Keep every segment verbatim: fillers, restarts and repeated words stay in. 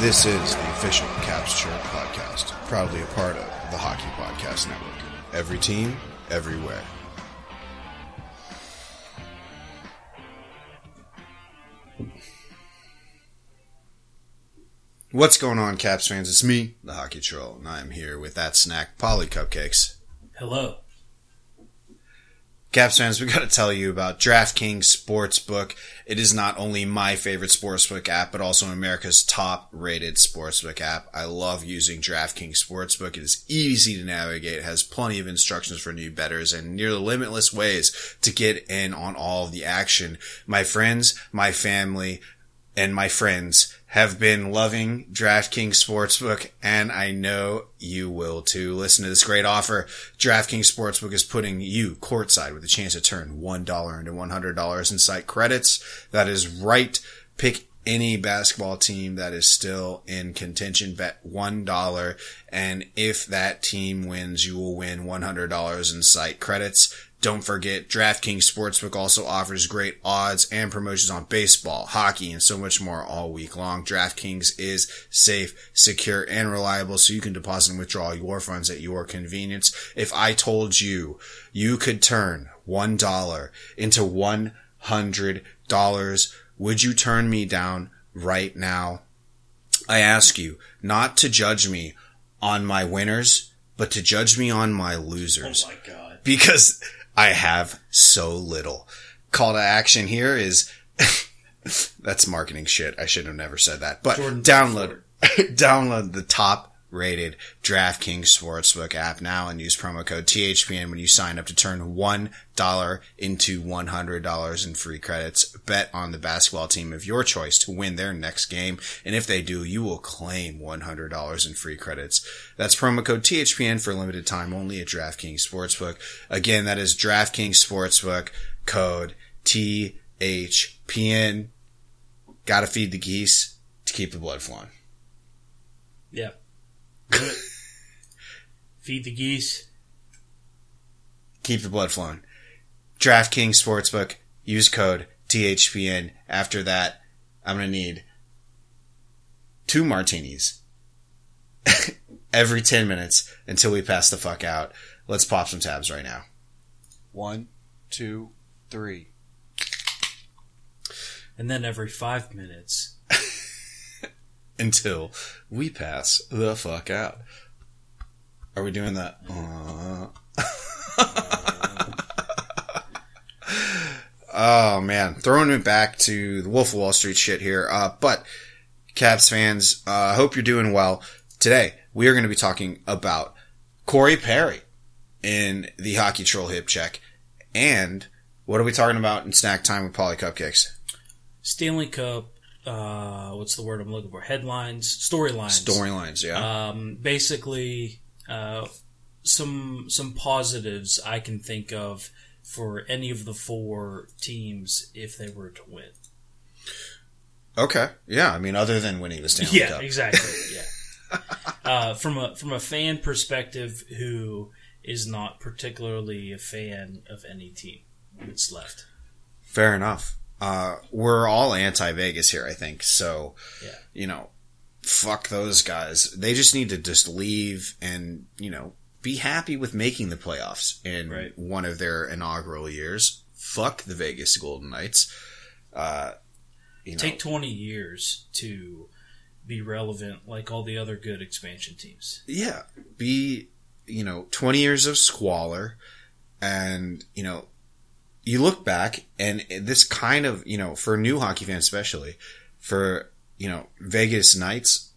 This is the official Caps Chirp podcast, proudly a part of the Hockey Podcast Network. Every team, everywhere. What's going on, Caps fans? It's me, the Hockey Troll, and I'm here with that snack, Paulie Cupcakes. Hello. Caps fans, we got to tell you about DraftKings Sportsbook. It is not only my favorite sportsbook app, but also America's top-rated sportsbook app. I love using DraftKings Sportsbook. It is easy to navigate, has plenty of instructions for new bettors, and nearly limitless ways to get in on all of the action. My friends, my family, and my friends have been loving DraftKings Sportsbook, and I know you will too. Listen to this great offer. DraftKings Sportsbook is putting you courtside with a chance to turn one dollar into one hundred dollars in site credits. That is right. Pick any basketball team that is still in contention. Bet one dollar, and if that team wins, you will win one hundred dollars in site credits. Don't forget, DraftKings Sportsbook also offers great odds and promotions on baseball, hockey, and so much more all week long. DraftKings is safe, secure, and reliable, so you can deposit and withdraw your funds at your convenience. If I told you you could turn one dollar into one hundred dollars, would you turn me down right now? I ask you not to judge me on my winners, but to judge me on my losers. Oh my God. Because I have so little. Call to action here is, that's marketing shit. I should have never said that. But Jordan download, download the top rated DraftKings Sportsbook app now and use promo code T H P N when you sign up to turn one dollar into one hundred dollars in free credits. Bet on the basketball team of your choice to win their next game. And if they do, you will claim one hundred dollars in free credits. That's promo code T H P N for a limited time only at DraftKings Sportsbook. Again, that is DraftKings Sportsbook code T H P N. Gotta feed the geese to keep the blood flowing. Yeah. Do it. Feed the geese. Keep the blood flowing. DraftKings Sportsbook. Use code T H P N. After that, I'm going to need two martinis every ten minutes until we pass the fuck out. Let's pop some tabs right now. One, two, three. And then every five minutes. Until we pass the fuck out. Are we doing that? Uh. Oh, man. Throwing it back to the Wolf of Wall Street shit here. Uh, but, Cavs fans, I uh, hope you're doing well. Today, we are going to be talking about Corey Perry in the Hockey Troll Hipcheck. And what are we talking about in Snack Time with Paulie Cupcakes? Stanley Cup. Uh, what's the word I'm looking for? Headlines, storylines, storylines. Yeah. Um, basically, uh, some some positives I can think of for any of the four teams if they were to win. Okay. Yeah. I mean, other than winning the Stanley yeah, Cup. Yeah. Exactly. Yeah. uh, from a from a fan perspective, who is not particularly a fan of any team that's left. Fair enough. Uh, we're all anti-Vegas here, I think. So, yeah. You know, fuck those guys. They just need to just leave and, you know, be happy with making the playoffs in right. one of their inaugural years. Fuck the Vegas Golden Knights. Uh, you know, take twenty years to be relevant like all the other good expansion teams. Yeah. Be, you know, twenty years of squalor and, you know, you look back, and this kind of, you know, for new hockey fans especially, for, you know, Vegas Knights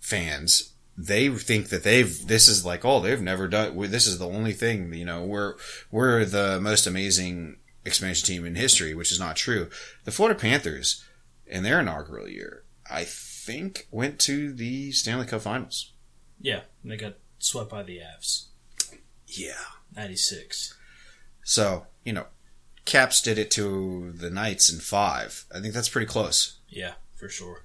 fans, they think that they've, this is like, oh, they've never done, this is the only thing, you know, we're we're the most amazing expansion team in history, which is not true. The Florida Panthers, in their inaugural year, I think went to the Stanley Cup Finals. Yeah, and they got swept by the Avs. Yeah. ninety-six. So, you know, Caps did it to the Knights in five. I think that's pretty close. Yeah, for sure.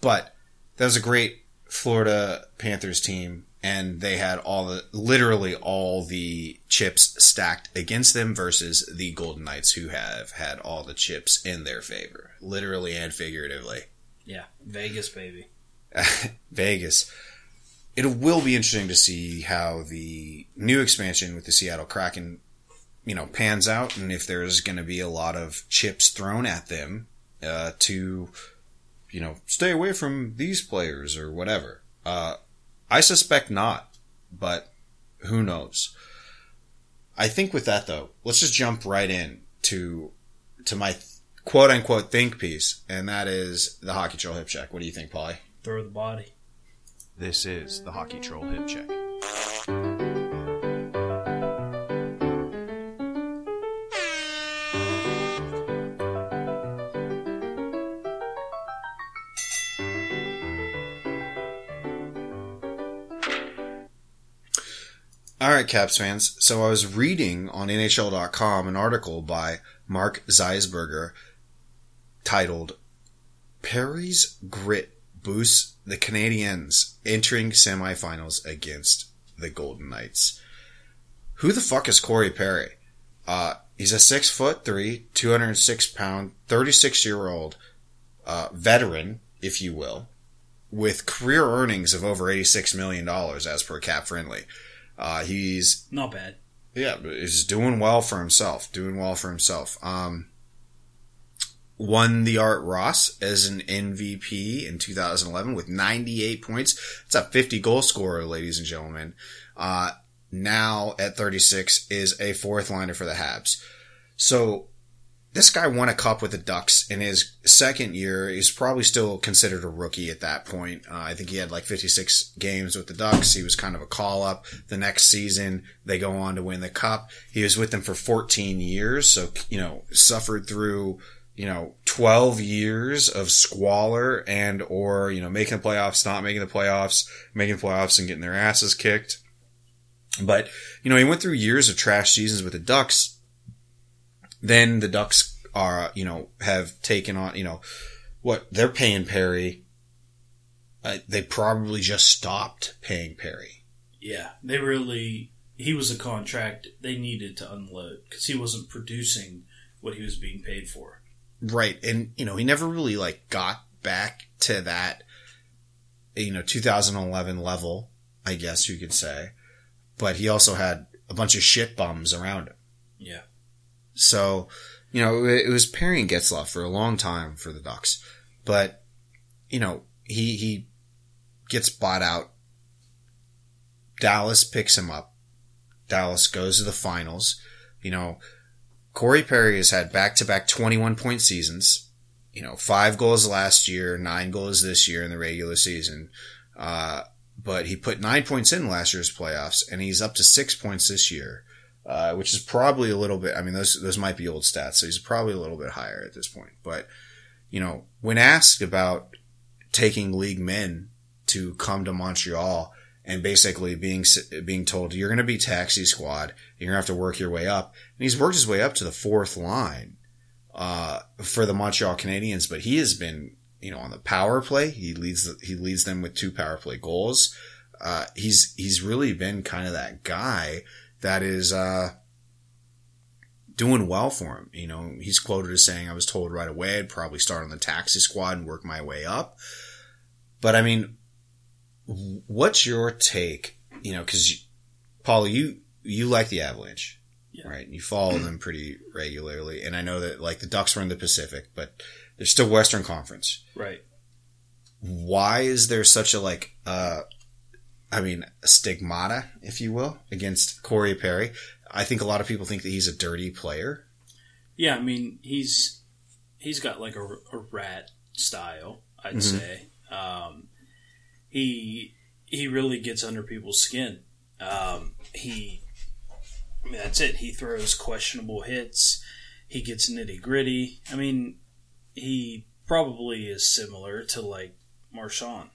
But that was a great Florida Panthers team, and they had all the literally all the chips stacked against them versus the Golden Knights, who have had all the chips in their favor, literally and figuratively. Yeah, Vegas, baby. Vegas. It will be interesting to see how the new expansion with the Seattle Kraken, you know, pans out, and if there's going to be a lot of chips thrown at them uh, to, you know, stay away from these players or whatever. Uh, I suspect not, but who knows? I think with that, though, let's just jump right in to to my quote-unquote think piece, and that is the Hockey Troll Hipcheck. What do you think, Paulie? Throw the body. This is the Hockey Troll Hipcheck. All right, Caps fans. So I was reading on N H L dot com an article by Mark Zeisberger titled "Perry's Grit Boosts the Canadiens Entering Semifinals Against the Golden Knights." Who the fuck is Corey Perry? Uh, he's a six foot three, two hundred and six pound, thirty six year old uh, veteran, if you will, with career earnings of over eighty six million dollars as per Cap Friendly. Uh, he's not bad. Yeah, but he's doing well for himself. Doing well for himself. Um, won the Art Ross as an M V P in two thousand eleven with ninety-eight points. It's a fifty goal scorer, ladies and gentlemen. Uh, now at thirty-six is a fourth liner for the Habs. So this guy won a cup with the Ducks in his second year. He's probably still considered a rookie at that point. Uh, I think he had like fifty-six games with the Ducks. He was kind of a call-up. The next season, they go on to win the cup. He was with them for fourteen years. So, you know, suffered through, you know, twelve years of squalor and or, you know, making the playoffs, not making the playoffs, making the playoffs and getting their asses kicked. But, you know, he went through years of trash seasons with the Ducks. Then the Ducks are, you know, have taken on, you know, what they're paying Perry. Uh, they probably just stopped paying Perry. Yeah, they really, he was a contract they needed to unload because he wasn't producing what he was being paid for. Right. And, you know, he never really like got back to that, you know, two thousand eleven level, I guess you could say. But he also had a bunch of shit bums around him. Yeah. So, you know, it was Perry and Getzlaf for a long time for the Ducks. But, you know, he he gets bought out. Dallas picks him up. Dallas goes to the finals. You know, Corey Perry has had back-to-back twenty-one-point seasons. You know, five goals last year, nine goals this year in the regular season. Uh, but he put nine points in last year's playoffs, and he's up to six points this year. Uh, which is probably a little bit, I mean, those those might be old stats, so he's probably a little bit higher at this point. But, you know, when asked about taking league men to come to Montreal and basically being being told, you're going to be taxi squad, and you're going to have to work your way up. And he's worked his way up to the fourth line uh, for the Montreal Canadiens, but he has been, you know, on the power play. He leads he leads them with two power play goals. Uh, he's he's really been kind of that guy that is uh, doing well for him. You know, he's quoted as saying, "I was told right away I'd probably start on the taxi squad and work my way up." But I mean, what's your take? You know, because Paulie, you you like the Avalanche, yeah, right? And you follow them pretty regularly, and I know that like the Ducks were in the Pacific, but they're still Western Conference, right? Why is there such a like? Uh, I mean, a stigmata, if you will, against Corey Perry? I think a lot of people think that he's a dirty player. Yeah, I mean, he's he's got like a, a rat style, I'd mm-hmm. say. Um, he he really gets under people's skin. Um, he, I mean, that's it. He throws questionable hits. He gets nitty gritty. I mean, he probably is similar to like Marchand.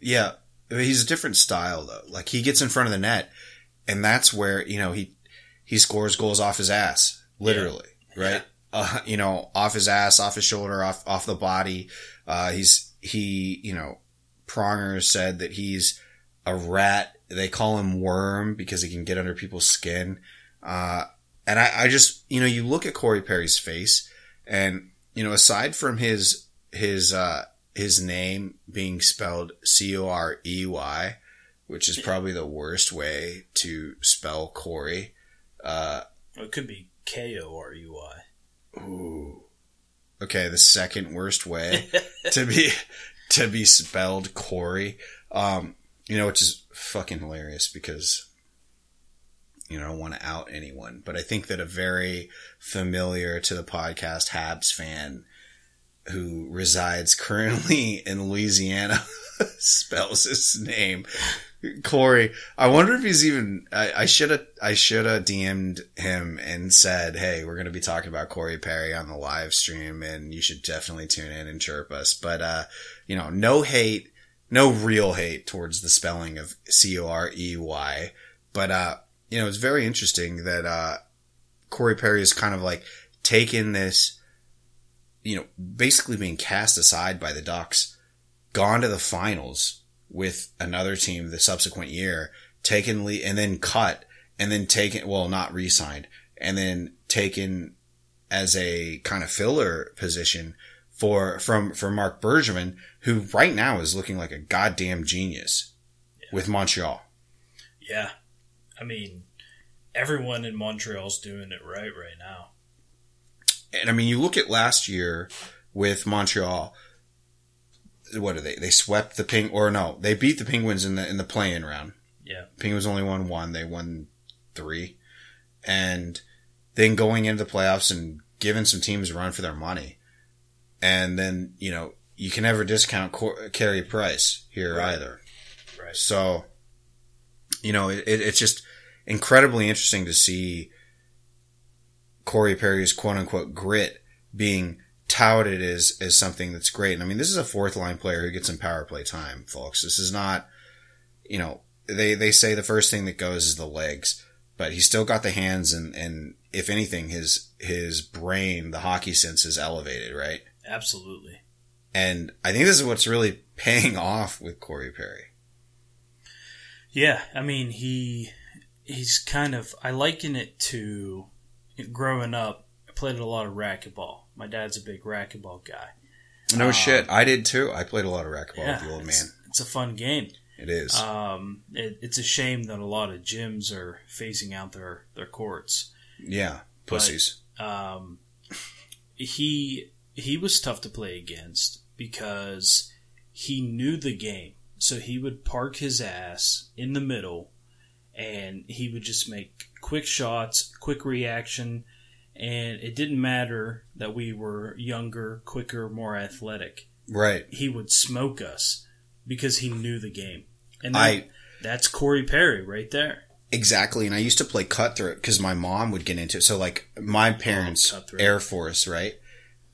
Yeah. He's a different style, though. Like, he gets in front of the net, and that's where, you know, he he scores goals off his ass, literally, yeah. right? Uh, you know, off his ass, off his shoulder, off off the body. Uh, he's, he, you know, Pronger said that he's a rat. They call him Worm because he can get under people's skin. Uh, and I, I just, you know, you look at Corey Perry's face, and, you know, aside from his, his uh, his name being spelled C O R E Y, which is probably the worst way to spell Corey. Uh, it could be K O R E Y. Ooh. Okay, the second worst way to be to be spelled Corey. Um, you know, which is fucking hilarious because, you know, I don't want to out anyone. But I think that a very familiar to the podcast Habs fan who resides currently in Louisiana spells his name Corey. I wonder if he's even, I should have, I should have D M'd him and said, hey, we're going to be talking about Corey Perry on the live stream and you should definitely tune in and chirp us. But, uh, you know, no hate, no real hate towards the spelling of C O R E Y. But, uh, you know, it's very interesting that, uh, Corey Perry is kind of like taken this, you know, basically being cast aside by the Ducks, gone to the finals with another team the subsequent year, taken le- and then cut and then taken, well, not re-signed, and then taken as a kind of filler position for, from, for Mark Bergman, who right now is looking like a goddamn genius yeah. with Montreal. Yeah. I mean, everyone in Montreal's doing it right right now. And I mean, you look at last year with Montreal. What are they? They swept the Ping, or no? They beat the Penguins in the in the play-in round. Yeah, Penguins only won one. They won three, and then going into the playoffs and giving some teams a run for their money. And then you know you can never discount Cor- Carey Price here right. either. Right. So, you know, it, it, it's just incredibly interesting to see Corey Perry's quote unquote grit being touted as, as something that's great. And I mean, this is a fourth line player who gets some power play time, folks. This is not, you know, they, they say the first thing that goes is the legs, but he's still got the hands and, and if anything, his, his brain, the hockey sense is elevated, right? Absolutely. And I think this is what's really paying off with Corey Perry. Yeah. I mean, he, he's kind of, I liken it to growing up, I played a lot of racquetball. My dad's a big racquetball guy. No um, shit. I did too. I played a lot of racquetball yeah, with the old it's, man. It's a fun game. It is. Um, it, it's a shame that a lot of gyms are phasing out their, their courts. Yeah. Pussies. But, um, he, he was tough to play against because he knew the game. So he would park his ass in the middle and he would just make quick shots, quick reaction. And it didn't matter that we were younger, quicker, more athletic. Right. He would smoke us because he knew the game. And then, I, that's Corey Perry right there. Exactly. And I used to play cutthroat because my mom would get into it. So, like, my parents, oh, Air Force, right?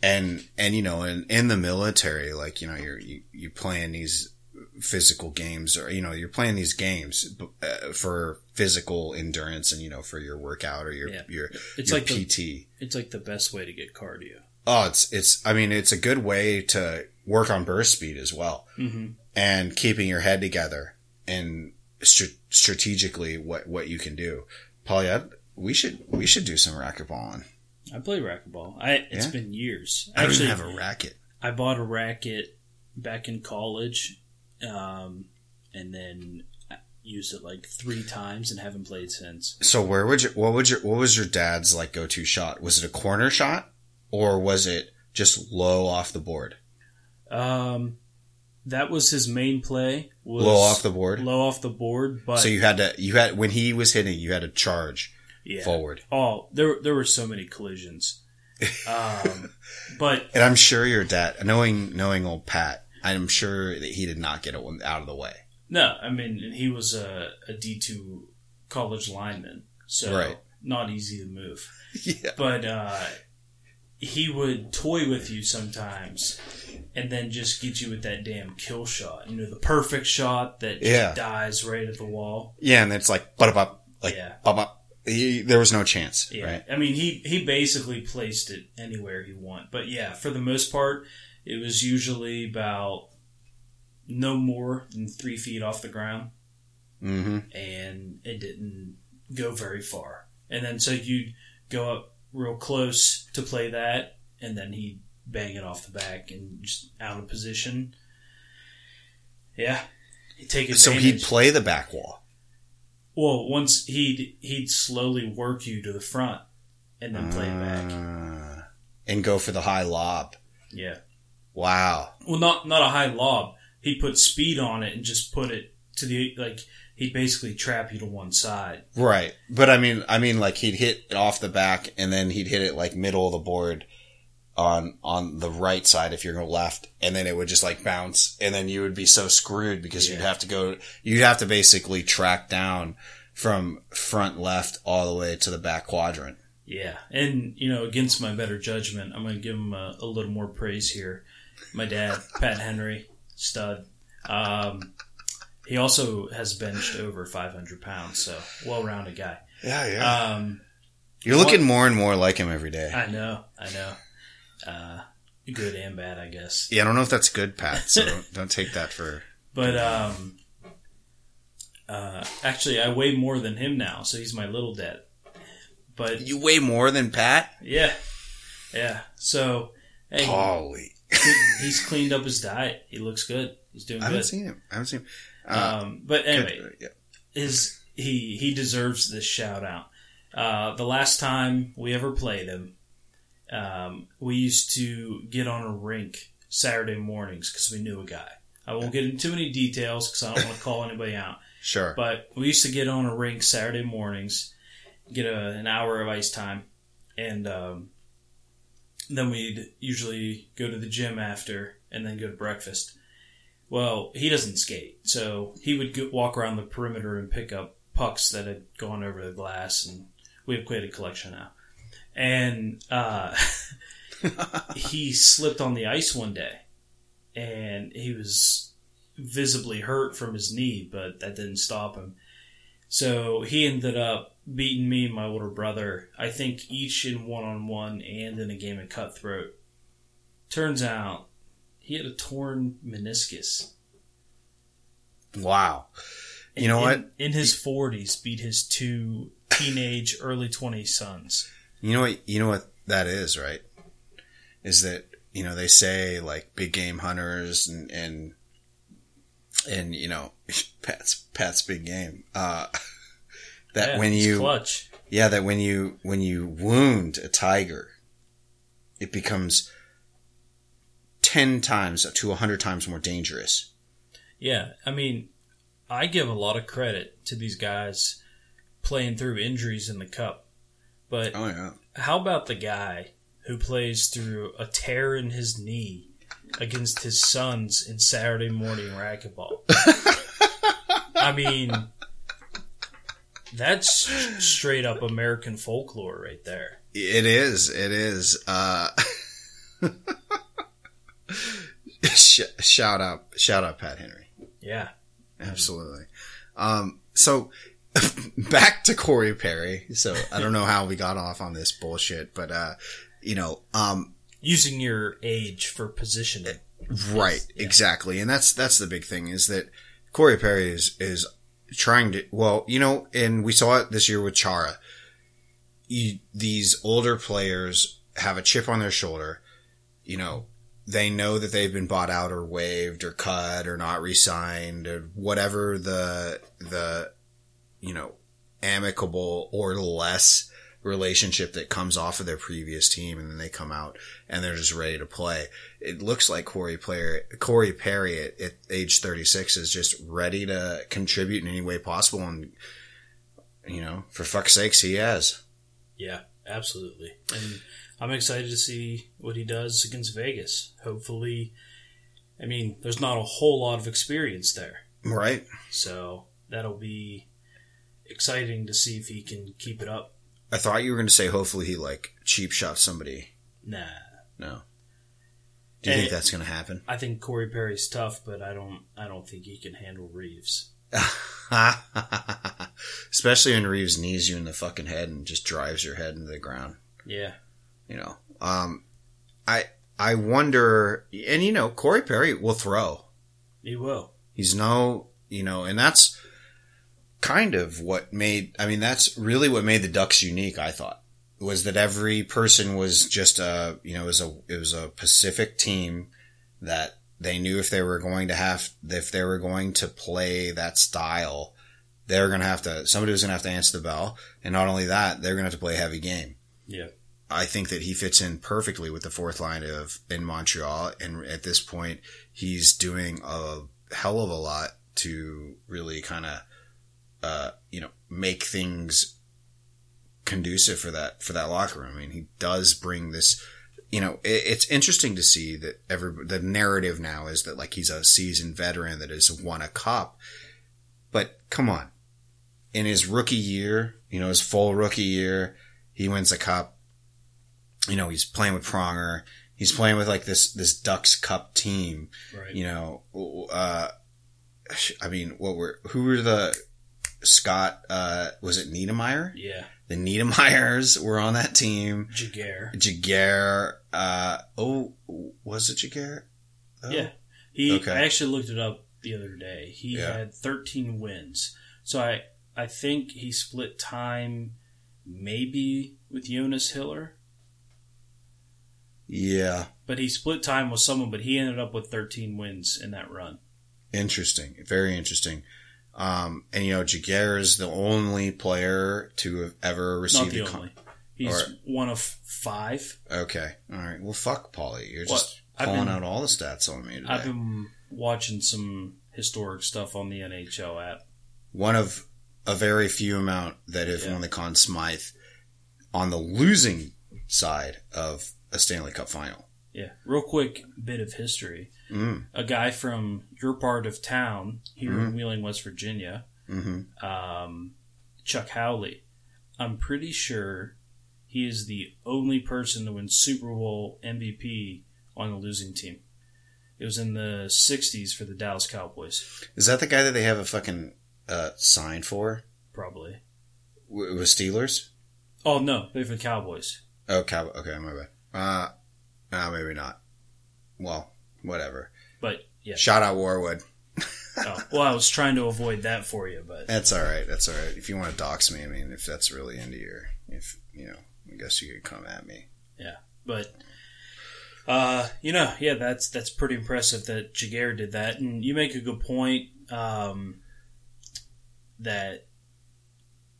And, and you know, in, in the military, like, you know, you're you, you're playing these physical games or, you know, you're playing these games uh, for physical endurance and, you know, for your workout or your, yeah. your, it's your like P T. The, it's like the best way to get cardio. Oh, it's, it's, I mean, it's a good way to work on burst speed as well mm-hmm. and keeping your head together and st- strategically what, what you can do. Paulie, I, we should, we should do some racquetballing. I play racquetball. I, it's yeah? been years. I Actually, don't even have a racket. I bought a racket back in college. Um, and then used it like three times and haven't played since. So where would you, what would your, what was your dad's like go-to shot? Was it a corner shot or was it just low off the board? Um, that was his main play. Was low off the board? Low off the board. But so you had to, you had, when he was hitting, you had to charge yeah. forward. Oh, there, there were so many collisions. Um, but, and I'm sure your dad, knowing, knowing old Pat, I'm sure that he did not get it out of the way. No, I mean, he was a, a D two college lineman, so right. not easy to move. Yeah. But uh, he would toy with you sometimes and then just get you with that damn kill shot. You know, the perfect shot that just yeah. dies right at the wall. Yeah, and it's like, ba-da-bop, like, yeah. ba-da-bop. He, there was no chance, yeah. right? I mean, he, he basically placed it anywhere he wanted. But yeah, for the most part... It was usually about no more than three feet off the ground, mm-hmm. and it didn't go very far. And then so you'd go up real close to play that, and then he'd bang it off the back and just out of position. Yeah. He'd take advantage. So he'd play the back wall. Well, once he'd he'd slowly work you to the front and then play it back. Uh, and go for the high lob. Yeah. Wow. Well, not not a high lob. He'd put speed on it and just put it to the, like, he'd basically trap you to one side. Right. But I mean, I mean, like, he'd hit it off the back and then he'd hit it, like, middle of the board on on the right side if you're going left, and then it would just, like, bounce, and then you would be so screwed because yeah. you'd have to go you'd have to basically track down from front left all the way to the back quadrant. Yeah. And, you know, against my better judgment, I'm going to give him a, a little more praise here. My dad, Pat Henry, stud. Um, he also has benched over five hundred pounds, so well-rounded guy. Yeah, yeah. Um, You're looking what, more and more like him every day. I know, I know. Uh, good and bad, I guess. Yeah, I don't know if that's good, Pat, so don't, don't take that for... But um, uh, actually, I weigh more than him now, so he's my little dad. But you weigh more than Pat? Yeah, yeah. So, hey, Paulie. He's cleaned up his diet. He looks good. He's doing good. I haven't seen him. I haven't seen him. Uh, um, but anyway, good, yeah. his he he deserves this shout out. Uh, the last time we ever played him, um, we used to get on a rink Saturday mornings because we knew a guy. I won't get into any details because I don't want to call anybody out. Sure. But we used to get on a rink Saturday mornings, get a, an hour of ice time, and um, then we'd usually go to the gym after and then go to breakfast. Well, he doesn't skate, so he would go, walk around the perimeter and pick up pucks that had gone over the glass, and we have quite a collection now. And uh, he slipped on the ice one day, and he was visibly hurt from his knee, but that didn't stop him. So he ended up beating me and my older brother, I think each in one-on-one and in a game of cutthroat. Turns out, he had a torn meniscus. Wow. You in, know what? In, in his forties, beat his two teenage, early twenties sons. You know what? You know what that is, right? Is that, you know, they say, like, big game hunters and and, and you know, Pat's Pat's big game. Uh, that yeah, when you clutch. yeah, that when you when you wound a tiger, it becomes ten times to a hundred times more dangerous. Yeah, I mean, I give a lot of credit to these guys playing through injuries in the cup. But oh, yeah. how about the guy who plays through a tear in his knee against his sons in Saturday morning racquetball? I mean, that's straight up American folklore right there. It is. It is. Uh... Shout out, shout out, Pat Henry. Yeah, absolutely. Um, so back to Corey Perry. So I don't know how we got off on this bullshit, but uh, you know, um, using your age for positioning, right? Yeah. Exactly, and that's that's the big thing is that Corey Perry is is trying to. Well, you know, and we saw it this year with Chara. You, these older players have a chip on their shoulder, you know. They know that they've been bought out or waived or cut or not re-signed or whatever the, the, you know, amicable or less relationship that comes off of their previous team. And then they come out and they're just ready to play. It looks like Corey Perry, Corey Perry at, at age thirty-six is just ready to contribute in any way possible. And, you know, for fuck's sakes, he has. Yeah, absolutely. And I'm excited to see what he does against Vegas. Hopefully, I mean, there's not a whole lot of experience there. Right. So that'll be exciting to see if he can keep it up. I thought you were going to say hopefully he, like, cheap shots somebody. Nah. No. Do you and think that's going to happen? I think Corey Perry's tough, but I don't I don't think he can handle Reeves. Especially when Reeves knees you in the fucking head and just drives your head into the ground. Yeah. You know, um, I I wonder, and you know, Corey Perry will throw. He will. He's no, you know, and that's kind of what made. I mean, that's really what made the Ducks unique. I thought was that every person was just a, you know, it was a, it was a Pacific team that they knew if they were going to have, if they were going to play that style, they were going to have to, somebody was going to have to answer the bell. And not only that, they're going to have to play a heavy game. Yeah. I think that he fits in perfectly with the fourth line of in Montreal. And at this point, he's doing a hell of a lot to really kind of, uh, you know, make things conducive for that, for that locker room. I mean, he does bring this, you know, it, it's interesting to see that every, the narrative now is that like he's a seasoned veteran that has won a cup, but come on, in his rookie year, you know, his full rookie year, he wins a cup. You know, he's playing with Pronger. He's playing with like this, this Ducks Cup team, right. You know, uh, I mean, what were, who were the Scott, uh, was it Niedermeyer? Yeah. The Niedermeyers were on that team. Jagr. Jagr. Uh, oh, was it Jagr? Oh. Yeah. He, okay. I actually looked it up the other day. He yeah. had thirteen wins. So I, I think he split time maybe with Jonas Hiller. Yeah. But he split time with someone, but he ended up with thirteen wins in that run. Interesting. Very interesting. Um, and, you know, Jagr is the only player to have ever received... Not the a only. Con- He's or, one of five. Okay. All right. Well, fuck, Paulie. You're just what? pulling been, out all the stats on me today. I've been watching some historic stuff on the N H L app. One of a very few amount that have yeah. won the Conn Smythe on the losing side of a Stanley Cup final. Yeah. Real quick bit of history. Mm. A guy from your part of town here mm. in Wheeling, West Virginia, mm-hmm. um, Chuck Howley. I'm pretty sure he is the only person to win Super Bowl M V P on a losing team. It was in the sixties for the Dallas Cowboys. Is that the guy that they have a fucking uh, sign for? Probably. W- with Steelers? Oh, no. They're for the Cowboys. Oh, Cowboys. Okay, my bad. Uh, no, maybe not. Well, whatever. But yeah. Shout out Warwood. Oh, well, I was trying to avoid that for you, but that's all right. That's all right. If you want to dox me, I mean, if that's really into your, if you know, I guess you could come at me. Yeah, but uh, you know, yeah, that's that's pretty impressive that Jagr did that, and you make a good point um, that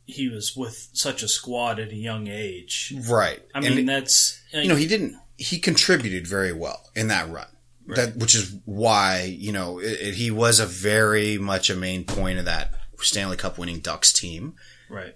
he was with such a squad at a young age. Right. I mean, and that's... You know, he didn't... He contributed very well in that run, right. that, which is why, you know, it, it, he was a very much a main point of that Stanley Cup winning Ducks team. Right.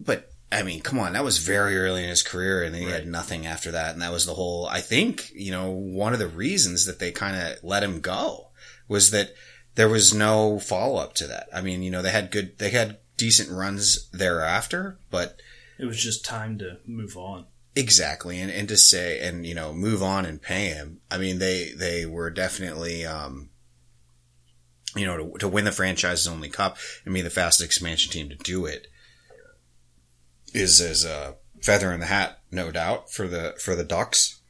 But, I mean, come on, that was very early in his career, and then he right. had nothing after that, and that was the whole... I think, you know, one of the reasons that they kind of let him go was that there was no follow-up to that. I mean, you know, they had good... They had... decent runs thereafter, but it was just time to move on. Exactly. And, and to say, and, you know, move on and pay him. I mean, they, they were definitely, um, you know, to, to win the franchise's only cup and be the fastest expansion team to do it is, is a feather in the hat, no doubt, for the, for the Ducks.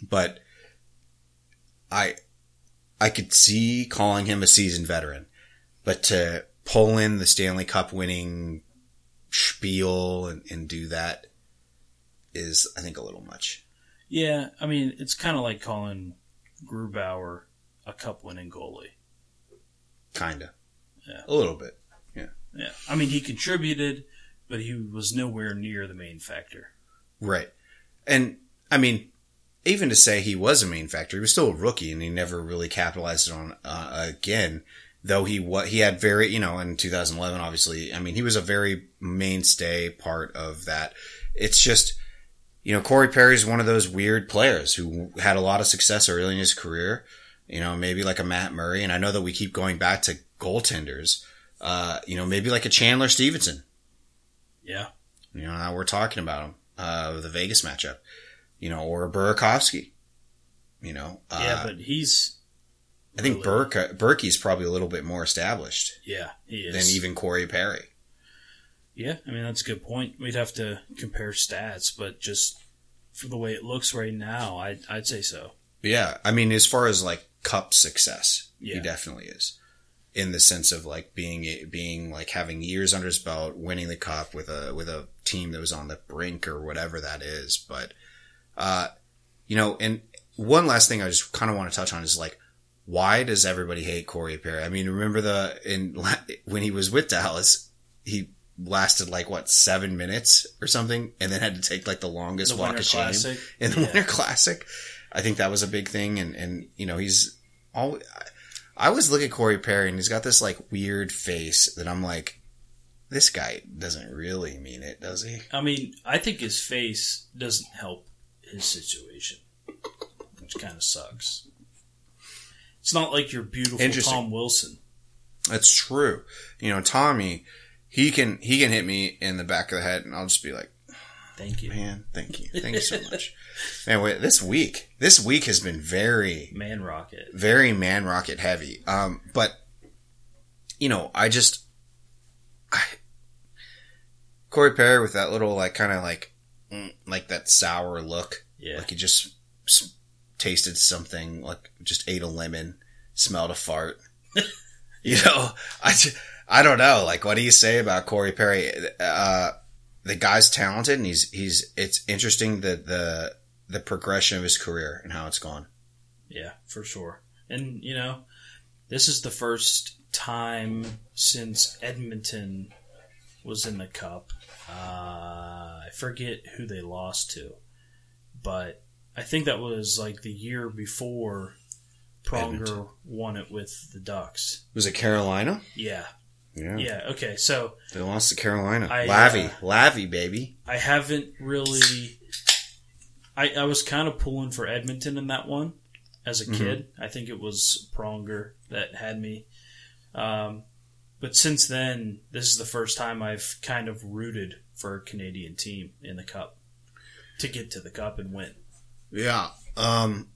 But I, I could see calling him a seasoned veteran, but to pull in the Stanley Cup winning spiel and, and do that is, I think, a little much. Yeah, I mean, it's kind of like calling Grubauer a cup winning goalie. Kinda. Yeah. A little bit. Yeah. Yeah. I mean, he contributed, but he was nowhere near the main factor. Right. And, I mean, even to say he was a main factor, he was still a rookie and he never really capitalized on uh, again. Though he what he had very, you know, in two thousand eleven, obviously, I mean, he was a very mainstay part of that. It's just, you know, Corey Perry is one of those weird players who had a lot of success early in his career, you know, maybe like a Matt Murray. And I know that we keep going back to goaltenders, uh, you know, maybe like a Chandler Stevenson. Yeah. You know, now we're talking about him, uh, the Vegas matchup, you know, or Burakovsky, you know. Uh, yeah, but he's... I think really? Berkey Berkey's probably a little bit more established. Yeah, he is. Than even Corey Perry. Yeah, I mean, that's a good point. We'd have to compare stats, but just for the way it looks right now, I'd, I'd say so. Yeah, I mean, as far as like cup success, yeah. He definitely is. in the sense of like being, being like having years under his belt, winning the cup with a, with a team that was on the brink or whatever that is. But, uh, you know, and one last thing I just kind of want to touch on is like, why does everybody hate Corey Perry? I mean, remember the, in when he was with Dallas, he lasted like what, seven minutes or something, and then had to take like the longest the walk of shame in the yeah. Winter Classic. I think that was a big thing. And, and, you know, he's all, I always look at Corey Perry and he's got this like weird face that I'm like, this guy doesn't really mean it, does he? I mean, I think his face doesn't help his situation, which kind of sucks. It's not like your beautiful Tom Wilson. That's true. You know, Tommy, he can, he can hit me in the back of the head and I'll just be like, thank you, man. Thank you. Thank you so much. Anyway, this week, this week has been very man rocket, very man rocket heavy. Um, but you know, I just, I, Corey Perry with that little, like, kind of like, like that sour look. Yeah. Like he just tasted something, like just ate a lemon, smelled a fart. You know, I, just, I don't know. Like, what do you say about Corey Perry? Uh, The guy's talented, and he's he's. It's interesting the, the the progression of his career and how it's gone. Yeah, for sure. And you know, this is the first time since Edmonton was in the Cup. Uh, I forget who they lost to, but I think that was like the year before Pronger Edmonton won it with the Ducks. Was it Carolina? Yeah. Yeah. Yeah. Okay. So they lost to Carolina. I, Lavi, uh, Lavi, baby. I haven't really. I I was kind of pulling for Edmonton in that one as a mm-hmm. kid. I think it was Pronger that had me. Um, but since then, this is the first time I've kind of rooted for a Canadian team in the Cup to get to the Cup and win. Yeah. Um.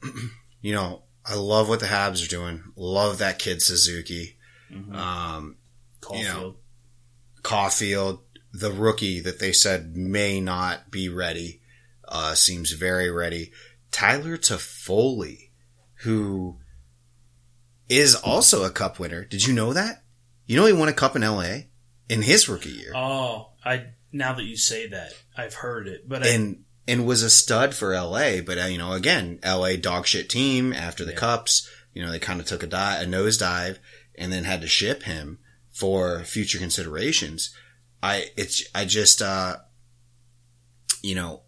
You know, I love what the Habs are doing. Love that kid Suzuki. Mm-hmm. Um. Caulfield. You know, Caulfield, the rookie that they said may not be ready, uh, seems very ready. Tyler Toffoli, who is also a cup winner. Did you know that? You know he won a cup in L A in his rookie year. Oh, I now that you say that, I've heard it. But and I, and was a stud for L A. But, you know, again, L A dog shit team after the yeah. Cups. You know, they kind of took a, di- a nosedive and then had to ship him for future considerations. I, it's, I just, uh, you know,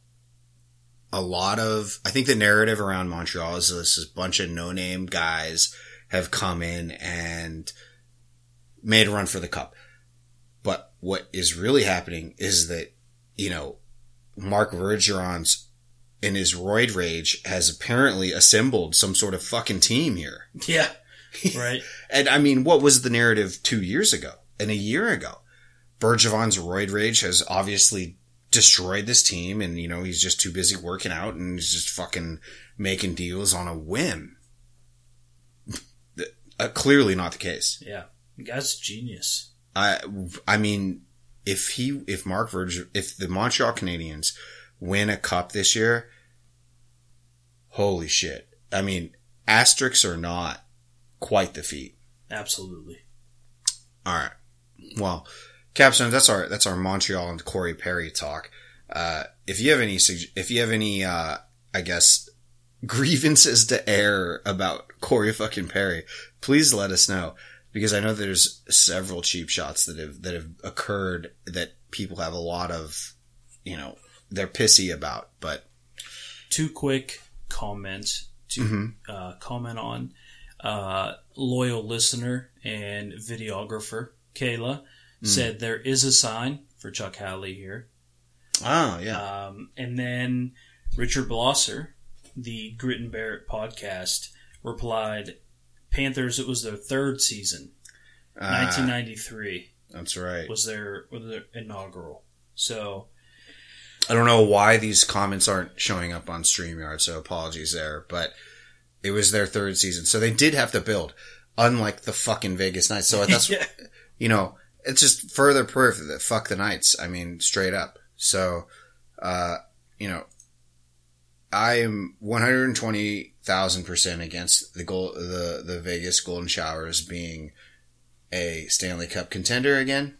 a lot of, I think the narrative around Montreal is this is a bunch of no name guys have come in and made a run for the cup. But what is really happening is that, you know, Marc Bergeron's in his roid rage has apparently assembled some sort of fucking team here. Yeah. Right. And I mean, what was the narrative two years ago and a year ago? Bergevin's roid rage has obviously destroyed this team, and you know, he's just too busy working out and he's just fucking making deals on a whim. uh, clearly not the case. Yeah. That's genius. I, I mean, if he, if Marc Bergevin, if the Montreal Canadiens win a cup this year, holy shit. I mean, asterisks or not, quite the feat. Absolutely. All right. Well, Capstone, that's our that's our Montreal and Corey Perry talk. Uh, if you have any, if you have any, uh, I guess grievances to air about Corey fucking Perry, please let us know, because I know there's several cheap shots that have that have occurred that people have a lot of, you know, they're pissy about. But two quick comments to mm-hmm. uh, comment on. Uh, loyal listener and videographer Kayla mm. said there is a sign for Chuck Howley here. Oh, yeah. Um, and then Richard Blosser, the Grit and Barrett podcast, replied, Panthers, it was their third season. Uh, nineteen ninety-three. That's right. Was their, was their inaugural. So I don't know why these comments aren't showing up on StreamYard, so apologies there, but it was their third season. So they did have to build, unlike the fucking Vegas Knights. So that's, yeah. you know, it's just further proof that fuck the Knights. I mean, straight up. So, uh, you know, I am one hundred twenty thousand percent against the goal, the, the Vegas Golden Showers being a Stanley Cup contender again.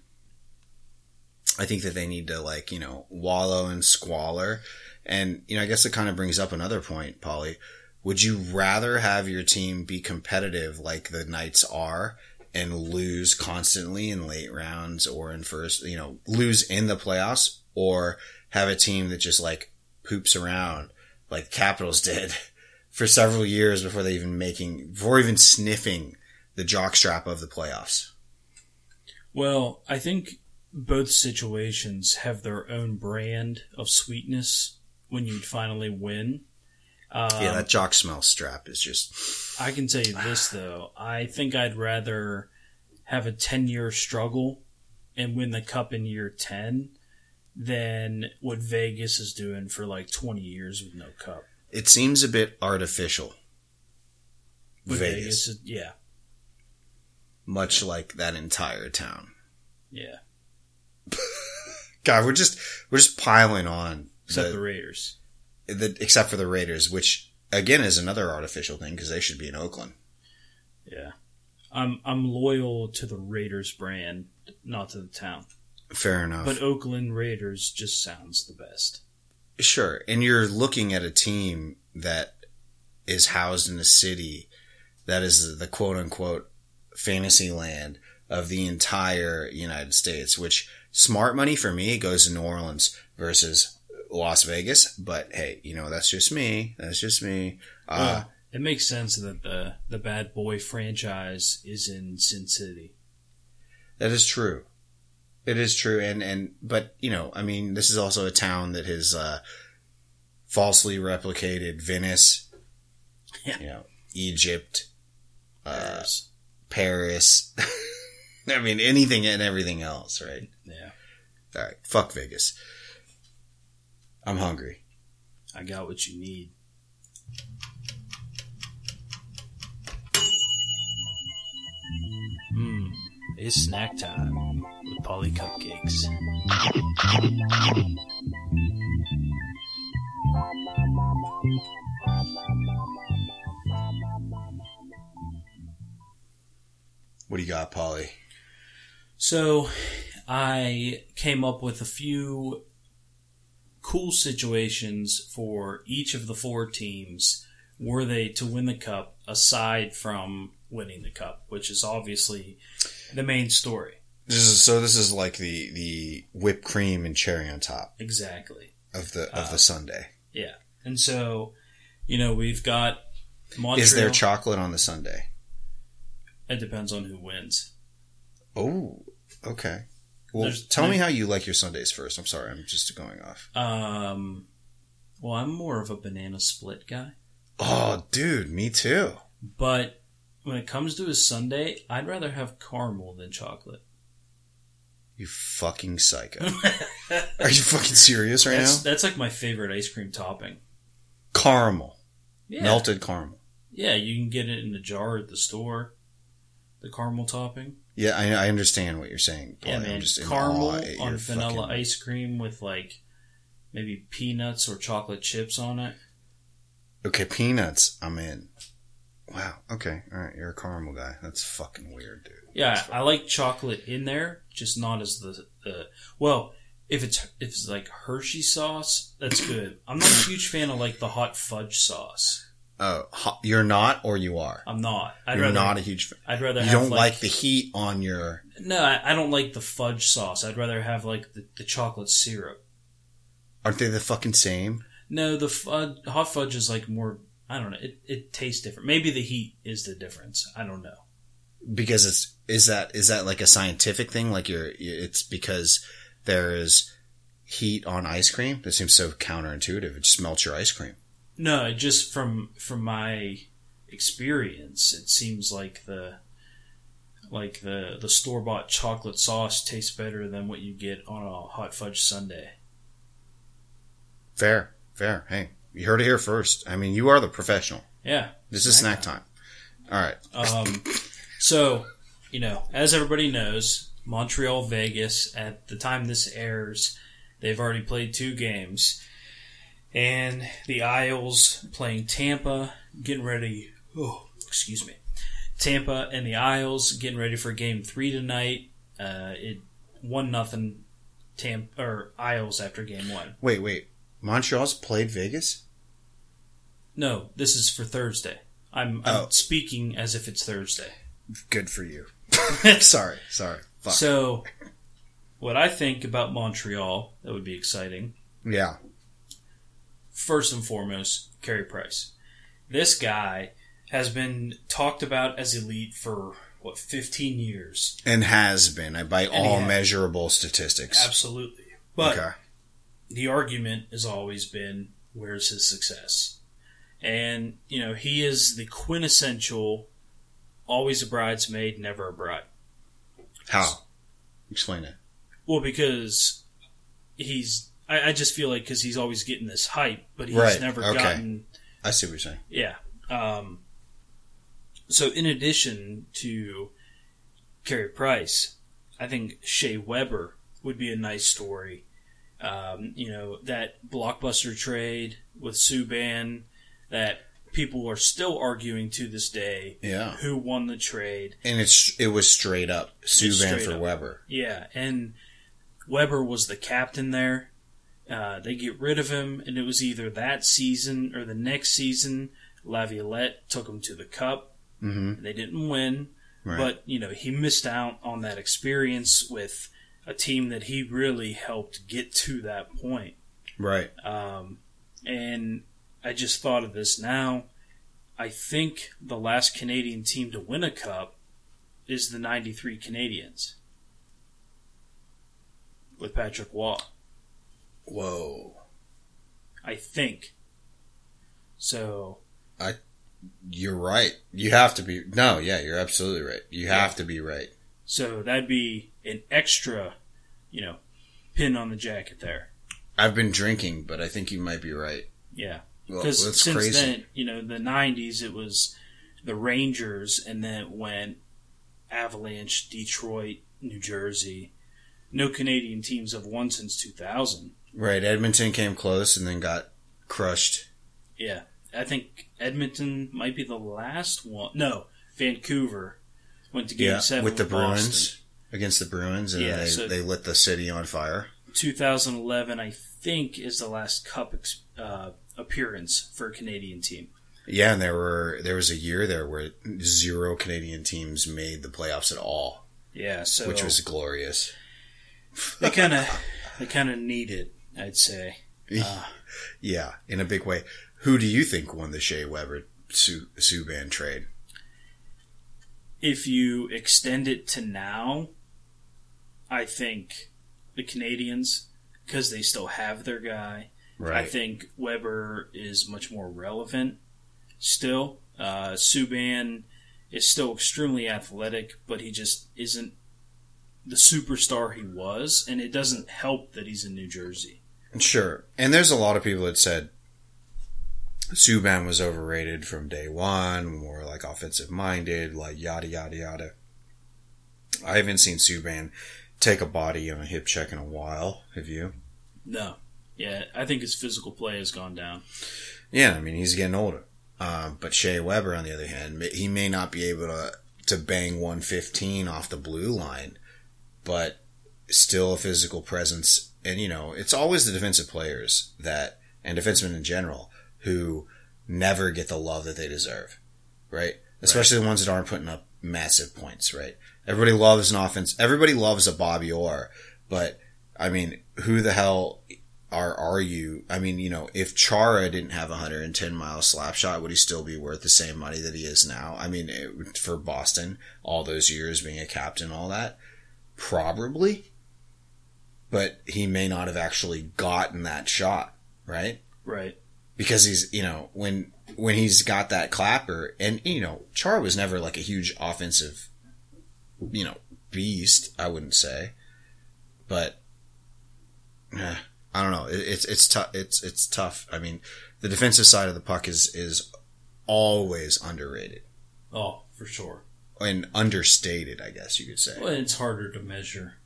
I think that they need to, like, you know, wallow in squalor. And, you know, I guess it kind of brings up another point, Paulie. Would you rather have your team be competitive like the Knights are and lose constantly in late rounds or in first, you know, lose in the playoffs, or have a team that just, like, poops around like the Capitals did for several years before they even making, before even sniffing the jockstrap of the playoffs? Well, I think both situations have their own brand of sweetness when you finally win. Um, yeah, that jock smell strap is just... I can tell you this, though. I think I'd rather have a ten-year struggle and win the cup in year ten than what Vegas is doing for like twenty years with no cup. It seems a bit artificial. With Vegas. Vegas, yeah. Much like that entire town. Yeah. God, we're just we're just piling on. Except the, the Raiders. The, except for the Raiders, which again is another artificial thing because they should be in Oakland. Yeah, I'm I'm loyal to the Raiders brand, not to the town. Fair enough. But Oakland Raiders just sounds the best. Sure, and you're looking at a team that is housed in a city that is the quote unquote fantasy land of the entire United States, which smart money for me goes to New Orleans versus Las Vegas. But hey, you know, that's just me. That's just me. Uh, well, it makes sense that the, the bad boy franchise is in Sin City. That is true. It is true. And, and, but you know, I mean, this is also a town that has uh, falsely replicated Venice, yeah. You know, Egypt, uh, Paris. I mean, anything and everything else, right? Yeah. All right. Fuck Vegas. I'm hungry. I got what you need. Mmm. It's snack time with Paulie Cupcakes. What do you got, Paulie? So, I came up with a few cool situations for each of the four teams were they to win the cup, aside from winning the cup, which is obviously the main story. This is, so this is like the, the whipped cream and cherry on top. Exactly. Of the of uh, the sundae. Yeah. And so, you know, we've got Montreal. Is there chocolate on the sundae? It depends on who wins. Oh, okay. Well, there's, tell there's, me how you like your sundaes first. I'm sorry, I'm just going off. Um, well, I'm more of a banana split guy. Oh, dude, me too. But when it comes to a sundae, I'd rather have caramel than chocolate. You fucking psycho. Are you fucking serious right that's, now? That's like my favorite ice cream topping. Caramel. Yeah. Melted caramel. Yeah, you can get it in a jar at the store. The caramel topping. Yeah, I, I understand what you're saying. Paulie. Yeah, man. I'm just caramel on vanilla fucking... ice cream with like maybe peanuts or chocolate chips on it. Okay, peanuts. I'm in. Wow. Okay. All right. You're a caramel guy. That's fucking weird, dude. Yeah, fucking... I like chocolate in there, just not as the uh, well. If it's if it's like Hershey sauce, that's good. I'm not a huge fan of like the hot fudge sauce. Oh, you're not, or you are? I'm not. I'd you're rather, not a huge fan. I'd rather. You have don't like, like the heat on your. No, I, I don't like the fudge sauce. I'd rather have like the, the chocolate syrup. Aren't they the fucking same? No, the fud, hot fudge is like more. I don't know. It it tastes different. Maybe the heat is the difference. I don't know. Because it's is that is that like a scientific thing? Like you're it's because there is heat on ice cream. That seems so counterintuitive. It just melts your ice cream. No, just from from my experience, it seems like the like the, the store bought chocolate sauce tastes better than what you get on a hot fudge sundae. Fair, fair. Hey, you heard it here first. I mean, you are the professional. Yeah, this is snack time. All right. Um, so you know, as everybody knows, Montreal, Vegas. At the time this airs, they've already played two games. And the Isles playing Tampa, getting ready. Oh, excuse me. Tampa and the Isles getting ready for Game Three tonight. Uh, it one nothing Tampa or Isles after Game One. Wait, wait. Montreal's played Vegas? No, this is for Thursday. I'm, I'm oh. speaking as if it's Thursday. Good for you. sorry, sorry. Fuck. So, what I think about Montreal that would be exciting. Yeah. First and foremost, Carey Price. This guy has been talked about as elite for, what, fifteen years. And has been, by and all measurable statistics. Absolutely. But okay. The argument has always been, where's his success? And, you know, he is the quintessential, always a bridesmaid, never a bride. How? Explain it. Well, because he's, I, I just feel like because he's always getting this hype, but he's right. never okay. gotten... I see what you're saying. Yeah. Um, so, in addition to Carey Price, I think Shea Weber would be a nice story. Um, you know, that blockbuster trade with Subban that people are still arguing to this day. Yeah. Who won the trade. And it's it was straight up Subban for up. Weber. Yeah. And Weber was the captain there. Uh, they get rid of him, and it was either that season or the next season. LaViolette took him to the Cup. Mm-hmm. They didn't win, right. but you know he missed out on that experience with a team that he really helped get to that point. Right. Um, and I just thought of this now. I think the last Canadian team to win a Cup is the ninety-three Canadiens with Patrick Waugh. Whoa. I think. So. I, you're right. You have to be. No, yeah, you're absolutely right. You have yeah. to be right. So that'd be an extra, you know, pin on the jacket there. I've been drinking, but I think you might be right. Yeah. Well, because that's since crazy. Then, you know, the nineties, it was the Rangers, and then it went Avalanche, Detroit, New Jersey. No Canadian teams have won since two thousand. Right, Edmonton came close and then got crushed. Yeah, I think Edmonton might be the last one. No, Vancouver went to Game yeah, seven with the with Bruins Boston. Against the Bruins, and yeah, they so they lit the city on fire. twenty eleven, I think, is the last Cup uh, appearance for a Canadian team. Yeah, and there were there was a year there where zero Canadian teams made the playoffs at all. Yeah, so which was glorious. They kind of they kind of need it. I'd say. Uh, yeah, in a big way. Who do you think won the Shea Weber Subban trade? If you extend it to now, I think the Canadians, because they still have their guy. Right. I think Weber is much more relevant still. Uh, Subban is still extremely athletic, but he just isn't the superstar he was, and it doesn't help that he's in New Jersey. Sure. And there's a lot of people that said Subban was overrated from day one, more like offensive-minded, like yada, yada, yada. I haven't seen Subban take a body on a hip check in a while. Have you? No. Yeah, I think his physical play has gone down. Yeah, I mean, he's getting older. Uh, but Shea Weber, on the other hand, he may not be able to, to bang one fifteen off the blue line, but still a physical presence. And, you know, it's always the defensive players that, and defensemen in general, who never get the love that they deserve, right? Especially right. the ones that aren't putting up massive points, right? Everybody loves an offense. Everybody loves a Bobby Orr, but, I mean, who the hell are are you? I mean, you know, if Chara didn't have a one hundred ten mile slap shot, would he still be worth the same money that he is now? I mean, it, for Boston, all those years being a captain, all that, probably. But he may not have actually gotten that shot, right? Right. Because he's, you know, when when he's got that clapper, and, you know, Char was never like a huge offensive, you know, beast, I wouldn't say. But, eh, I don't know. It, it's it's tough. It's it's tough. I mean, the defensive side of the puck is, is always underrated. Oh, for sure. And understated, I guess you could say. Well, it's harder to measure.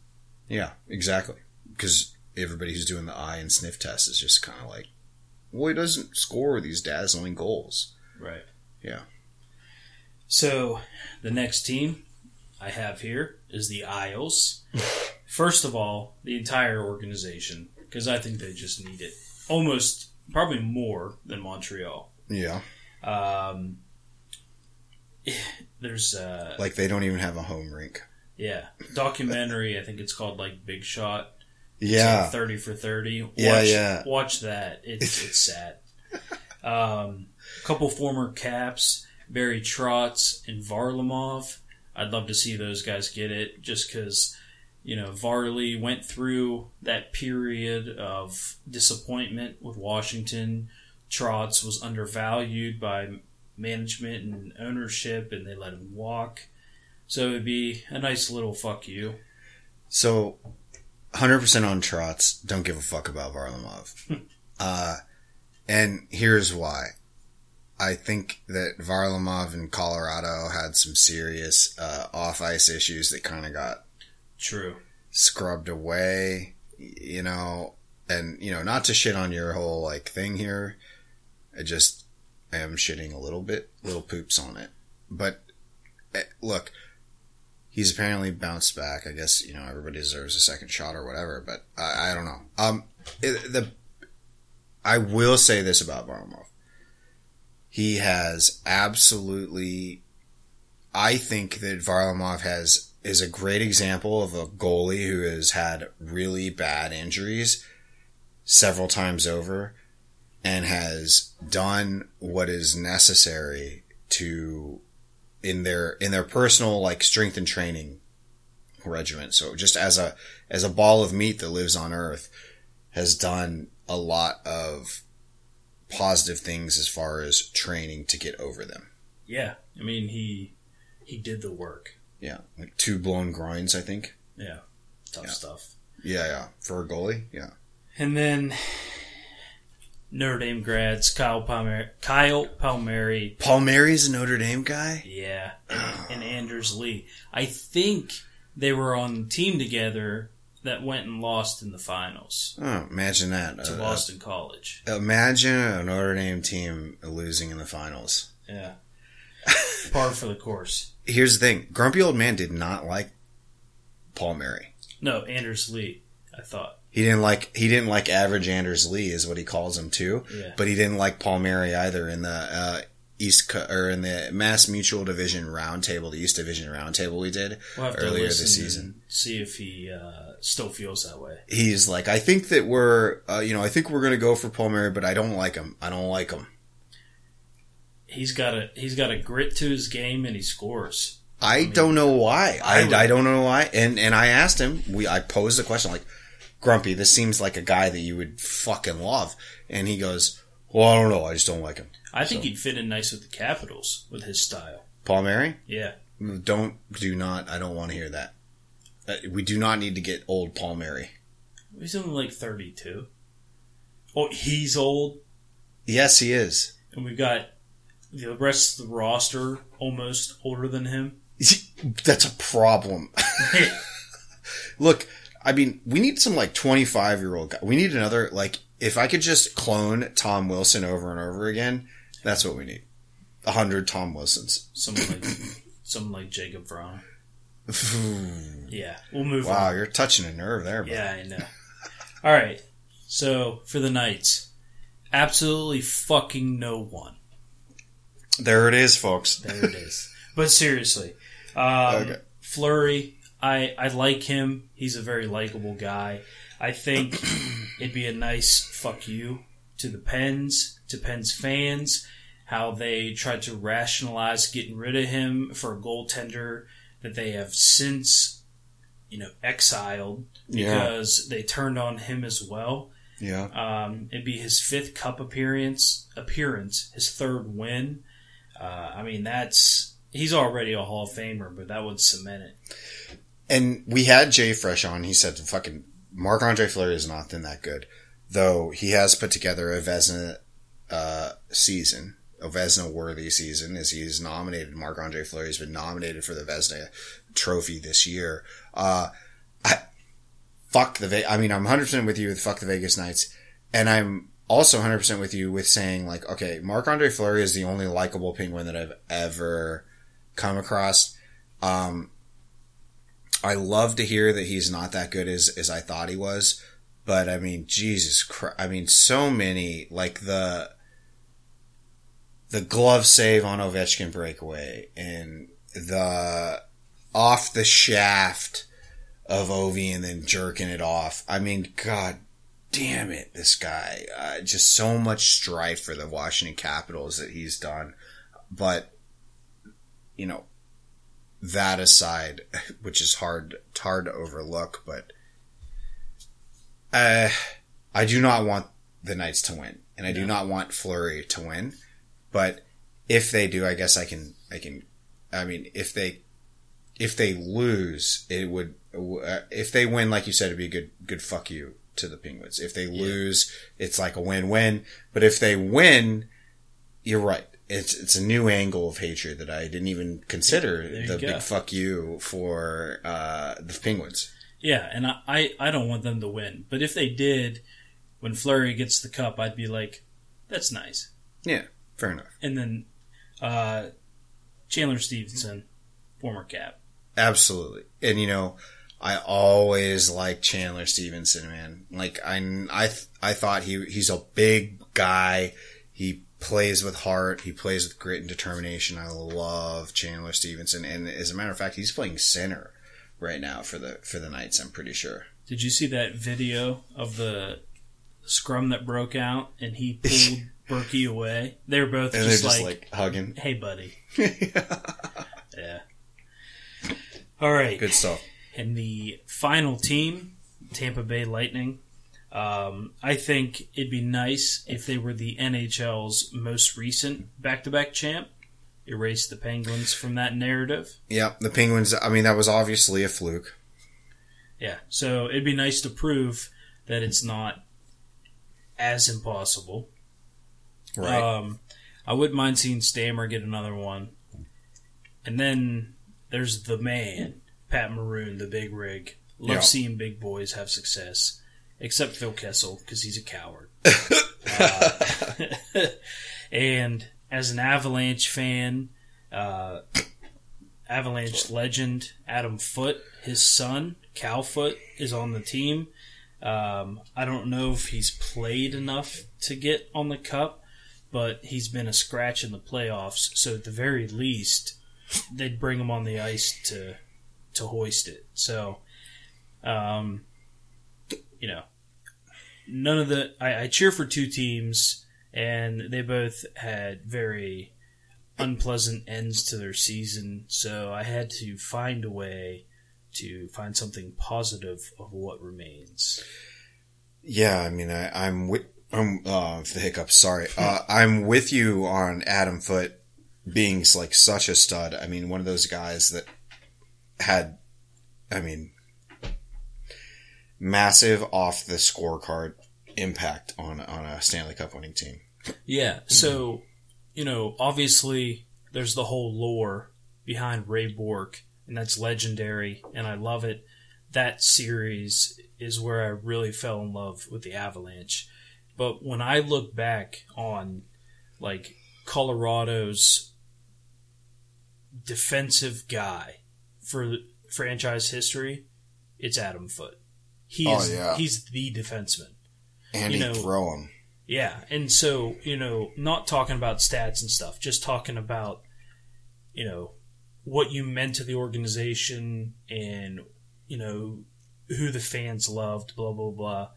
Yeah, exactly. Because everybody who's doing the eye and sniff test is just kind of like, well, he doesn't score these dazzling goals. Right. Yeah. So the next team I have here is the Isles. First of all, the entire organization, because I think they just need it. Almost, probably more than Montreal. Yeah. Um, there's... Uh, like, they don't even have a home rink. Yeah. Documentary, I think it's called, like, Big Shot. Yeah. Like thirty for thirty. Watch, yeah, yeah. Watch that. It's, it's sad. Um, a couple former Caps, Barry Trotz and Varlamov. I'd love to see those guys get it just because, you know, Varley went through that period of disappointment with Washington. Trotz was undervalued by management and ownership, and they let him walk. So it'd be a nice little fuck you. So, one hundred percent on Trotz. Don't give a fuck about Varlamov. uh, and here's why. I think that Varlamov in Colorado had some serious uh, off-ice issues that kind of got true scrubbed away, you know, and, you know, not to shit on your whole, like, thing here. I just am shitting a little bit, little poops on it. But, look, he's apparently bounced back. I guess, you know, everybody deserves a second shot or whatever, but I, I don't know. Um, it, the I will say this about Varlamov. He has absolutely, I think that Varlamov has, is a great example of a goalie who has had really bad injuries several times over and has done what is necessary to, in their, in their personal, like, strength and training regimen. So just as a, as a ball of meat that lives on Earth, has done a lot of positive things as far as training to get over them. Yeah. I mean, he he did the work. Yeah. Like two blown groins, I think. Yeah. Tough yeah. stuff. Yeah, yeah. For a goalie, yeah. And then Notre Dame grads, Kyle Palmieri. Kyle Palmieri. Palmieri's a Notre Dame guy? Yeah. And, and Anders Lee. I think they were on the team together that went and lost in the finals. Oh, imagine that. To uh, Boston uh, College. Imagine a Notre Dame team losing in the finals. Yeah. Par for the course. Here's the thing. Grumpy Old Man did not like Palmieri. No, Anders Lee, I thought. He didn't like he didn't like average Anders Lee is what he calls him too. Yeah. But he didn't like Palmieri either in the uh, East Co- or in the Mass Mutual Division Roundtable, the East Division Roundtable we did we'll have to earlier this season. And see if he uh, still feels that way. He's like, I think that we're, uh, you know, I think we're going to go for Palmieri, but I don't like him. I don't like him. He's got a he's got a grit to his game, and he scores. I, I mean, don't know why. I, I, I don't know why. And and I asked him. We I posed the question like, Grumpy, this seems like a guy that you would fucking love, and he goes, well, I don't know. I just don't like him. I think so. He'd fit in nice with the Capitals with his style. Palmieri? Yeah. Don't, do not, I don't want to hear that. Uh, we do not need to get old Palmieri. He's only like thirty-two. Oh, he's old? Yes, he is. And we've got the rest of the roster almost older than him. That's a problem. Look, I mean, we need some like twenty-five-year-old guy. We need another, like, if I could just clone Tom Wilson over and over again, that's what we need. A hundred Tom Wilsons. Someone like, someone like Jacob Brown. Yeah, we'll move wow, on. Wow, you're touching a nerve there, bro. Yeah, I know. All right, so for the Knights, absolutely fucking no one. There it is, folks. There it is. But seriously, um, okay. Fleury, I, I like him. He's a very likable guy. I think it'd be a nice fuck you to the Pens, to Pens fans, how they tried to rationalize getting rid of him for a goaltender that they have since, you know, exiled because yeah. they turned on him as well. Yeah, um, it'd be his fifth Cup appearance, appearance, his third win. Uh, I mean, that's he's already a Hall of Famer, but that would cement it. And we had Jay Fresh on. He said the fucking. Marc-Andre Fleury has not been that good, though he has put together a Vezina uh, season, a Vezina-worthy season, as he is nominated. Marc-Andre Fleury has been nominated for the Vezina trophy this year. Uh, I, fuck the Ve- I mean, I'm one hundred percent with you with fuck the Vegas Knights, and I'm also one hundred percent with you with saying, like, okay, Marc-Andre Fleury is the only likable Penguin that I've ever come across. Um, I love to hear that he's not that good as, as I thought he was. But, I mean, Jesus Christ. I mean, so many, like the the glove save on Ovechkin breakaway and the off the shaft of Ovi and then jerking it off. I mean, God damn it, this guy. Uh, just so much strife for the Washington Capitals that he's done. But, you know, that aside, which is hard, it's hard to overlook, but... Uh, I do not want the Knights to win, and I do not want Fleury to win. But if they do, I guess I can. I can. I mean, if they if they lose, it would. Uh, if they win, like you said, it'd be a good good fuck you to the Penguins. If they lose, yeah. It's like a win win. But if they win, you're right. It's it's a new angle of hatred that I didn't even consider. There the big fuck you for uh, the Penguins. Yeah, and I, I, I don't want them to win. But if they did, when Fleury gets the cup, I'd be like, that's nice. Yeah, fair enough. And then uh, Chandler Stevenson, former Cap. Absolutely. And, you know, I always liked Chandler Stevenson, man. Like, I, I, I thought he he's a big guy. He plays with heart. He plays with grit and determination. I love Chandler Stevenson. And as a matter of fact, he's playing center right now for the for the Knights, I'm pretty sure. Did you see that video of the scrum that broke out and he pulled Berkey away? They were both and just, just like, like hugging. Hey, buddy. yeah. yeah. All right. Good stuff. And the final team, Tampa Bay Lightning. Um, I think it'd be nice if they were the N H L's most recent back-to-back champ. Erase the Penguins from that narrative. Yeah, the Penguins, I mean, that was obviously a fluke. Yeah, so it'd be nice to prove that it's not as impossible. Right. Um, I wouldn't mind seeing Stammer get another one. And then there's the man, Pat Maroon, the big rig. Love yeah. seeing big boys have success. Except Phil Kessel, because he's a coward. uh, and... As an Avalanche fan, uh, Avalanche legend Adam Foote, his son, Cal Foote, is on the team. Um, I don't know if he's played enough to get on the cup, but he's been a scratch in the playoffs, so at the very least, they'd bring him on the ice to to hoist it. So, um, you know, none of the... I, I cheer for two teams... And they both had very unpleasant ends to their season, so I had to find a way to find something positive of what remains. Yeah, I mean, I, I'm with I'm, uh, the hiccups, sorry. Uh, I'm with you on Adam Foote being like such a stud. I mean, one of those guys that had, I mean, massive off the scorecard impact on on a Stanley Cup winning team. Yeah, so, you know, obviously there's the whole lore behind Ray Bourque, and that's legendary, and I love it. That series is where I really fell in love with the Avalanche. But when I look back on, like, Colorado's defensive guy for franchise history, it's Adam Foote. He oh, is, yeah. He's the defenseman. And you know, throw him. Yeah, and so, you know, not talking about stats and stuff, just talking about, you know, what you meant to the organization and, you know, who the fans loved, blah, blah, blah.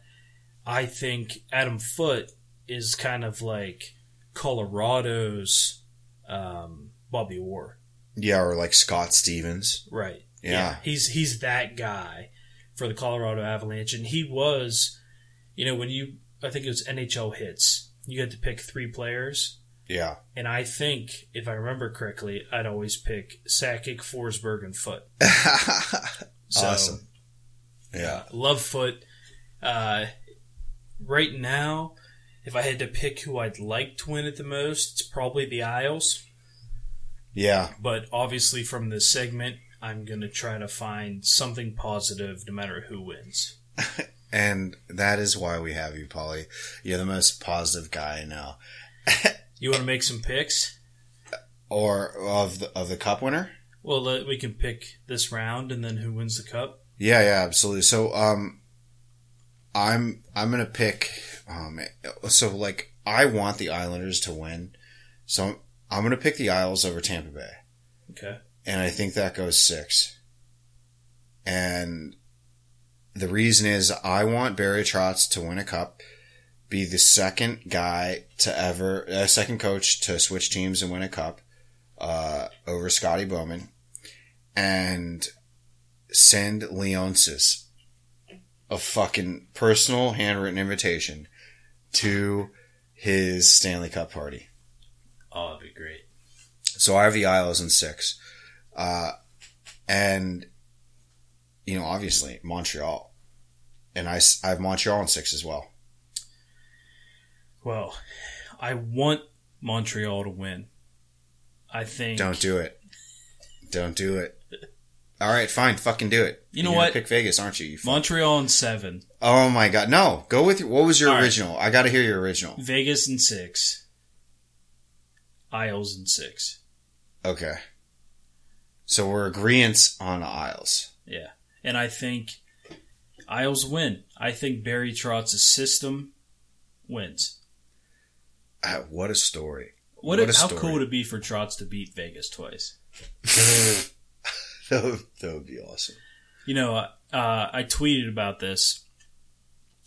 I think Adam Foote is kind of like Colorado's um, Bobby Orr. Yeah, or like Scott Stevens. Right. Yeah. yeah. He's, he's that guy for the Colorado Avalanche, and he was... You know, when you, I think it was N H L hits, you had to pick three players. Yeah. And I think, if I remember correctly, I'd always pick Sakic, Forsberg, and Foote. so, awesome. Yeah. Uh, love Foote. Uh, right now, if I had to pick who I'd like to win at the most, it's probably the Isles. Yeah. But obviously from this segment, I'm going to try to find something positive no matter who wins. And that is why we have you, Paulie. You're the most positive guy I know. You want to make some picks? Or of the, of the cup winner? Well, uh, we can pick this round and then who wins the cup. Yeah, yeah, absolutely. So, um, I'm I'm gonna pick. Um, so like I want the Islanders to win, so I'm, I'm gonna pick the Isles over Tampa Bay. Okay. And I think that goes six. And the reason is I want Barry Trotz to win a cup, be the second guy to ever, uh, second coach to switch teams and win a cup, uh, over Scotty Bowman, and send Leonsis a fucking personal handwritten invitation to his Stanley Cup party. Oh, that'd be great. So I have the Isles in six. Uh, and, you know, obviously Montreal. And I, I have Montreal in six as well. Well, I want Montreal to win. I think... Don't do it. Don't do it. All right, fine. Fucking do it. You know You're what? Pick Vegas, aren't you? you Montreal in seven. Oh, my God. No. Go with your... What was your All original? Right. I got to hear your original. Vegas in six. Isles in six. Okay. So we're agreeance on Isles. Yeah. And I think Isles win. I think Barry Trotz's system wins. Uh, what a story. What, what a, a story. How cool would it be for Trotz to beat Vegas twice? That would, that would be awesome. You know, uh, I tweeted about this,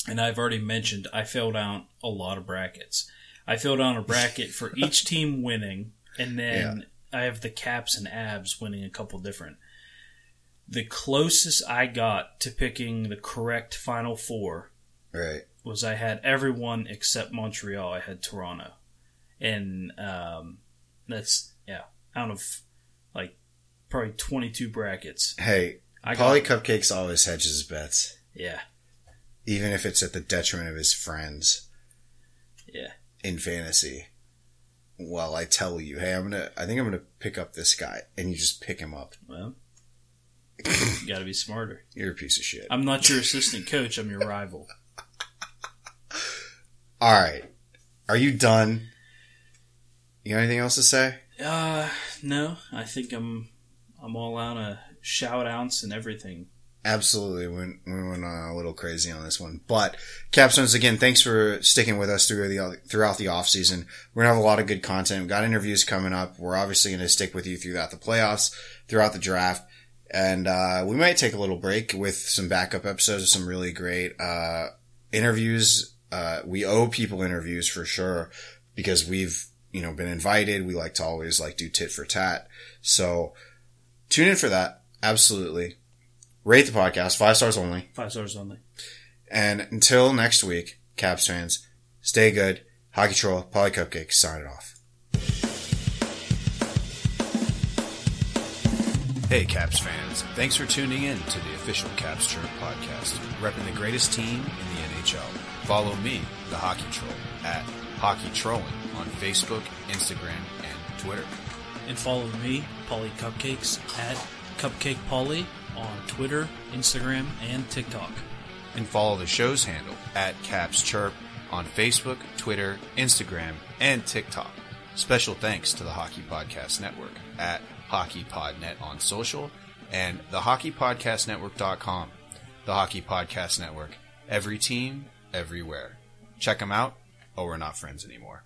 and I've already mentioned I filled out a lot of brackets. I filled out a bracket for each team winning, and then yeah. I have the Caps and Abs winning a couple different. The closest I got to picking the correct Final Four right. was I had everyone except Montreal. I had Toronto. And um, that's, yeah, out of, like, probably twenty-two brackets. Hey, I Paulie Cupcakes always hedges his bets. Yeah. Even if it's at the detriment of his friends. Yeah. In fantasy. Well, I tell you, hey, I'm gonna. I think I'm gonna pick up this guy, and you just pick him up. Well, you gotta be smarter. You're a piece of shit. I'm not your assistant coach. I'm your rival. All right. Are you done? You got anything else to say? Uh, no. I think I'm. I'm all out of shout-outs and everything. Absolutely. We went, we went uh, a little crazy on this one. But, Capstones, again, thanks for sticking with us through the, throughout the offseason. We're going to have a lot of good content. We've got interviews coming up. We're obviously going to stick with you throughout the playoffs, throughout the draft. And uh, we might take a little break with some backup episodes of some really great uh, interviews. Uh, we owe people interviews for sure because we've you know been invited. We like to always like do tit for tat. So... Tune in for that. Absolutely. Rate the podcast. Five stars only. Five stars only. And until next week, Caps fans, stay good. Hockey Troll, Paulie Cupcakes, signing off. Hey, Caps fans. Thanks for tuning in to the official Caps Chirp podcast, repping the greatest team in the N H L. Follow me, the Hockey Troll, at Hockey Trolling on Facebook, Instagram, and Twitter. And follow me, Paulie Cupcakes, at Cupcake Paulie on Twitter, Instagram, and TikTok. And follow the show's handle at Caps Chirp on Facebook, Twitter, Instagram, and TikTok. Special thanks to the Hockey Podcast Network at HockeyPodNet on social and the hockey podcast network dot com. The Hockey Podcast Network. Every team, everywhere. Check them out, or we're not friends anymore.